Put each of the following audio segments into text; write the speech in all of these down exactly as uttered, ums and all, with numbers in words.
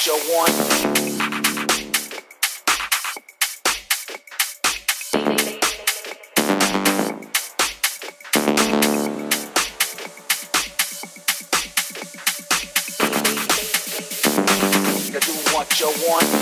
what you want. You do what you want.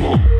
Düşman.